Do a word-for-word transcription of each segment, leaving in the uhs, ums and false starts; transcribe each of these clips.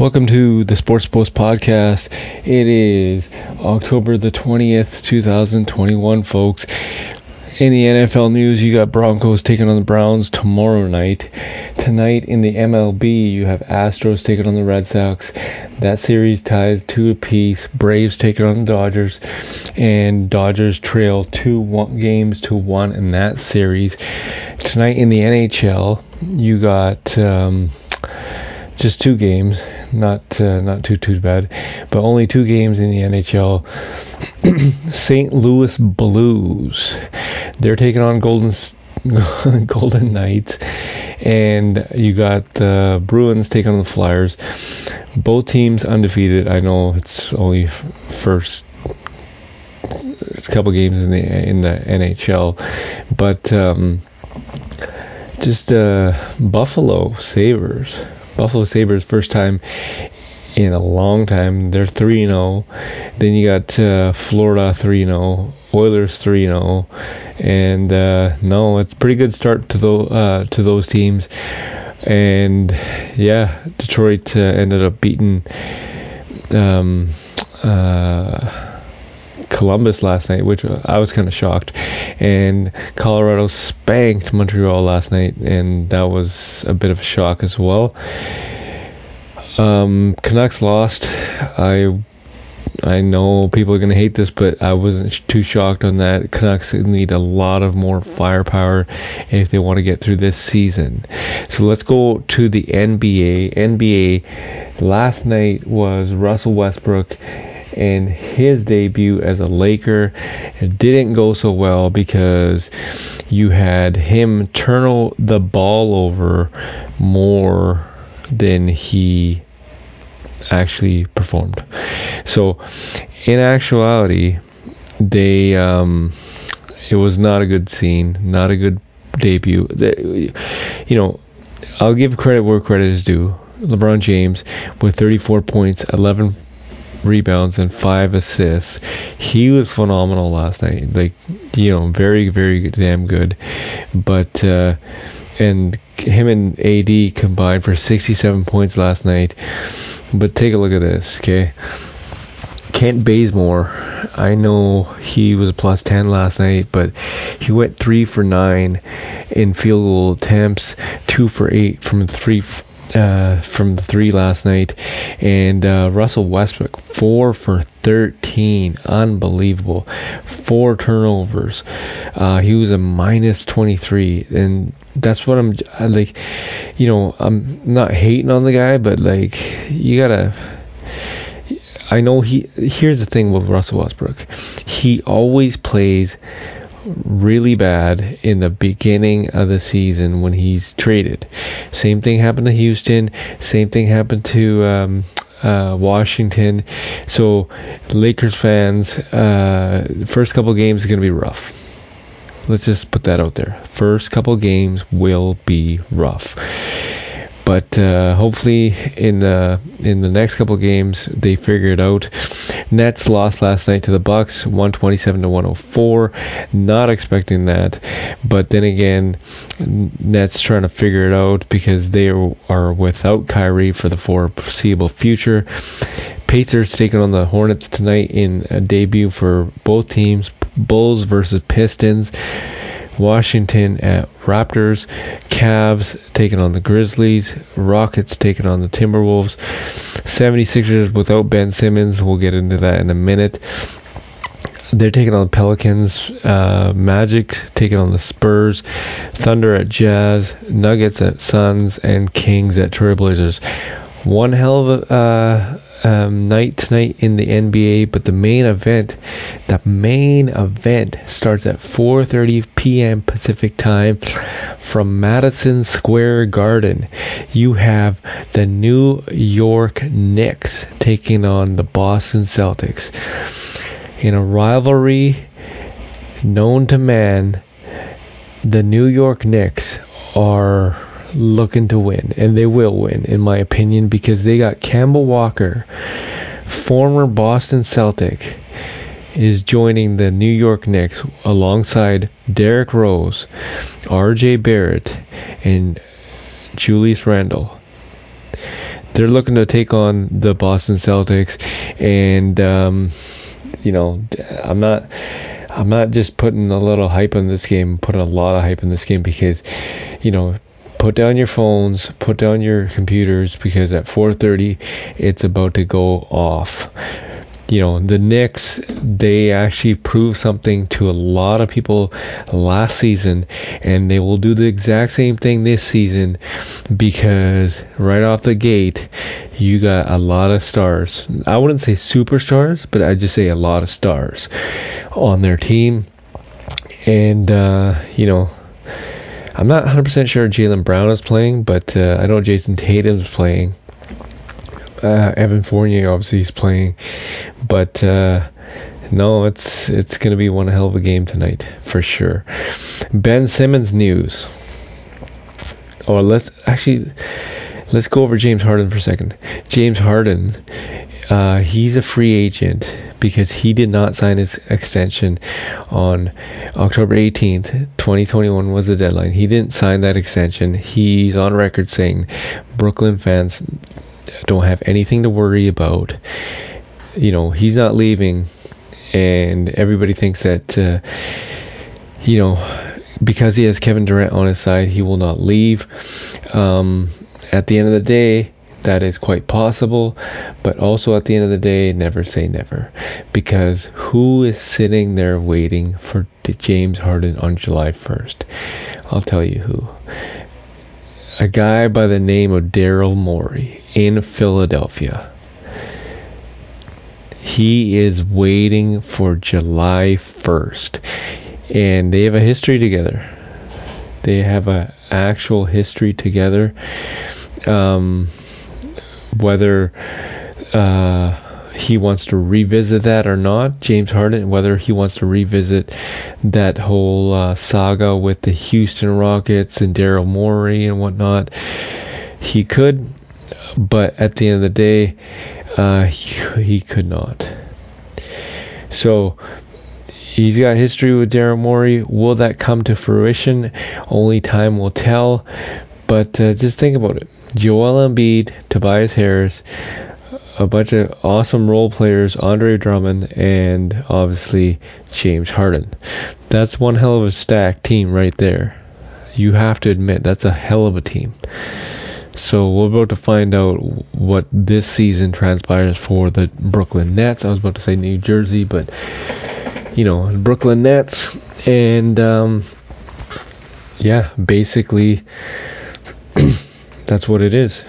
Welcome to the Sports Post Podcast. It is October the twentieth, two thousand twenty-one, folks. In the N F L news, you got Broncos taking on the Browns tomorrow night. Tonight in the M L B, you have Astros taking on the Red Sox. That series ties two apiece. Braves taking on the Dodgers. And Dodgers trail two one, games to one in that series. Tonight in the N H L, you got... Um, Just two games, not uh, not too too bad, but only two games in the N H L. Saint Louis Blues, they're taking on Golden Golden Knights, and you got the uh, Bruins taking on the Flyers. Both teams undefeated. I know it's only first couple games in the in the N H L, but um, just uh, Buffalo Sabres. Buffalo Sabres, first time in a long time. They're three and oh. Then you got uh, Florida three and oh, Oilers three and oh, and uh, no, it's a pretty good start to the uh, to those teams. And yeah, Detroit uh, ended up beating um, uh, Columbus last night, which I was kind of shocked. And Colorado spanked Montreal last night, and that was a bit of a shock as well. Um, Canucks lost. I I know people are going to hate this, but I wasn't sh- too shocked on that. Canucks need a lot of more firepower if they want to get through this season. So let's go to the N B A. N B A last night was Russell Westbrook, and his debut as a Laker. It didn't go so well because you had him turn the ball over more than he actually performed. So in actuality, they um, it was not a good scene, not a good debut. They, you know, I'll give credit where credit is due. LeBron James with thirty-four points, eleven rebounds and five assists. He was phenomenal last night. Like, you know, very, very damn good. But uh, and him and A D combined for sixty-seven points last night. But take a look at this, okay? Kent Bazemore, I know he was a plus ten last night, but he went three for nine in field goal attempts, two for eight from three. Uh, from the three last night, and uh, Russell Westbrook four for thirteen, unbelievable, four turnovers. Uh, he was a minus twenty-three, and that's what I'm like. You know, I'm not hating on the guy, but like you gotta. I know he. Here's the thing with Russell Westbrook, he always plays really bad in the beginning of the season when he's traded. Same thing happened to Houston. Same thing happened to um, uh, Washington. So Lakers fans, uh, first couple games are going to be rough. Let's just put that out there. First couple games will be rough. But uh, hopefully in the in the next couple games they figure it out. Nets lost last night to the Bucks, one twenty-seven to one oh four. Not expecting that, but then again, Nets trying to figure it out because they are without Kyrie for the foreseeable future. Pacers taking on the Hornets tonight in a debut for both teams. Bulls versus Pistons. Washington at Raptors, Cavs taking on the Grizzlies, Rockets taking on the Timberwolves, 76ers without Ben Simmons, we'll get into that in a minute. They're taking on the Pelicans, uh, Magic taking on the Spurs, Thunder at Jazz, Nuggets at Suns, and Kings at Trailblazers. One hell of a uh, um, night tonight in the N B A, but the main event, the main event starts at four thirty p.m. Pacific time from Madison Square Garden. You have the New York Knicks taking on the Boston Celtics in a rivalry known to man. The New York Knicks are looking to win, and they will win in my opinion, because they got Kemba Walker, former Boston Celtic, is joining the New York Knicks alongside Derrick Rose, R J Barrett, and Julius Randle. they're looking to take on the Boston Celtics, and um, you know, I'm not, I'm not just putting a little hype on this game, putting a lot of hype in this game, because, you know, put down your phones, put down your computers, because at four thirty it's about to go off. You know, the Knicks, they actually proved something to a lot of people last season, and they will do the exact same thing this season, because right off the gate, you got a lot of stars. I wouldn't say superstars, but I just say a lot of stars on their team. And, uh, you know, I'm not one hundred percent sure Jaylen Brown is playing, but uh, I know Jason Tatum's playing. Uh, Evan Fournier obviously is playing, but uh, no, it's it's going to be one hell of a game tonight for sure. Ben Simmons news, or let's actually let's go over James Harden for a second. James Harden, uh, he's a free agent because he did not sign his extension on October eighteenth, twenty twenty-one was the deadline. He didn't sign that extension. He's on record saying Brooklyn fans don't have anything to worry about. You know, he's not leaving, and everybody thinks that, uh, you know, because he has Kevin Durant on his side, he will not leave. Um, at the end of the day, that is quite possible, but also at the end of the day, never say never, because who is sitting there waiting for James Harden on July first? I'll tell you who. A guy by the name of Daryl Morey in Philadelphia. He is waiting for July first, and they have a history together. They have an actual history together. Um, whether uh, he wants to revisit that or not, James Harden, whether he wants to revisit that whole uh, saga with the Houston Rockets and Daryl Morey and whatnot, he could, but at the end of the day, uh, he, he could not. So he's got history with Daryl Morey. Will that come to fruition? Only time will tell. But uh, just think about it. Joel Embiid, Tobias Harris, a bunch of awesome role players, Andre Drummond, and obviously James Harden. That's one hell of a stacked team right there. You have to admit, that's a hell of a team. So we're about to find out what this season transpires for the Brooklyn Nets. I was about to say New Jersey, but, you know, Brooklyn Nets. And, um, yeah, basically... that's what it is.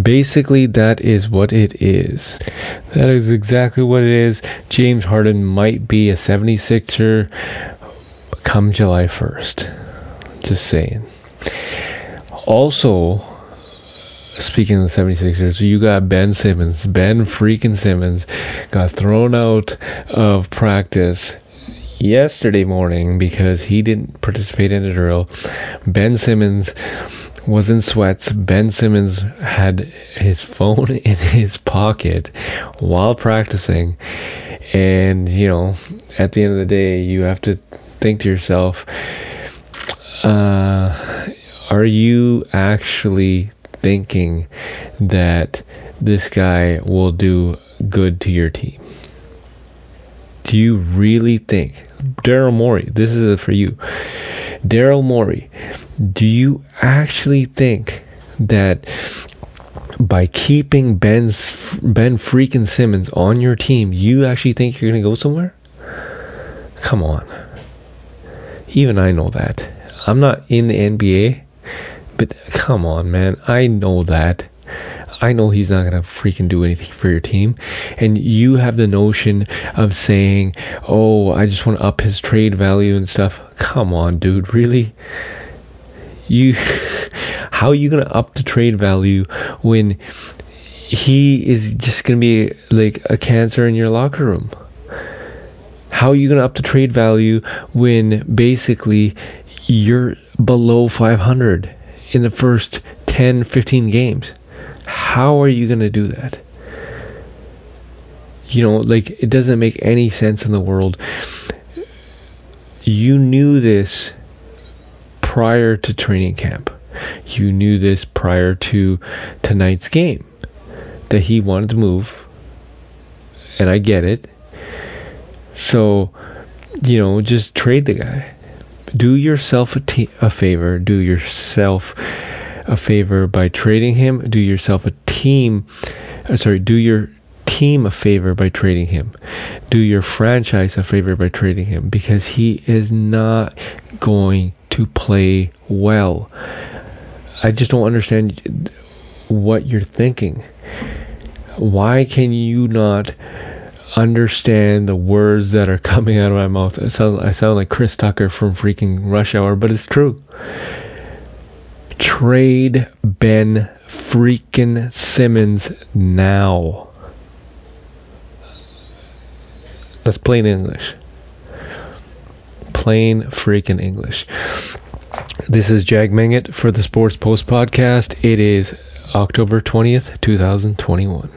Basically, that is what it is. That is exactly what it is. James Harden might be a seventy-sixer come July first. Just saying. Also, speaking of the seventy-sixers, you got Ben Simmons. Ben freaking Simmons got thrown out of practice yesterday morning because he didn't participate in the drill. Ben Simmons was in sweats. Ben Simmons had his phone in his pocket while practicing. And, you know, at the end of the day, you have to think to yourself, uh, are you actually thinking that this guy will do good to your team? Do you really think? Daryl Morey, this is for you. Daryl Morey, do you actually think that by keeping Ben's, Ben freaking Simmons on your team, you actually think you're going to go somewhere? Come on. Even I know that. I'm not in the N B A, but come on, man. I know that. I know he's not going to freaking do anything for your team. And you have the notion of saying, oh, I just want to up his trade value and stuff. Come on, dude. Really? You, how are you going to up the trade value when he is just going to be like a cancer in your locker room? How are you going to up the trade value when basically you're below five hundred in the first ten, fifteen games? How are you going to do that? You know, like, it doesn't make any sense in the world. You knew this prior to training camp. You knew this prior to tonight's game, that he wanted to move, and I get it. So, you know, just trade the guy. Do yourself a, t- a favor. Do yourself a favor by trading him. Do yourself a team. Uh, sorry, do your team a favor by trading him. Do your franchise a favor by trading him, because he is not going to play well. I just don't understand what you're thinking. Why can you not understand the words that are coming out of my mouth? It sounds, I sound like Chris Tucker from freaking Rush Hour, but it's true. Trade Ben freaking Simmons now. That's plain English. Plain freaking English. This is Jag Mangit for the Sports Post Podcast. It is October twentieth, two thousand twenty-one.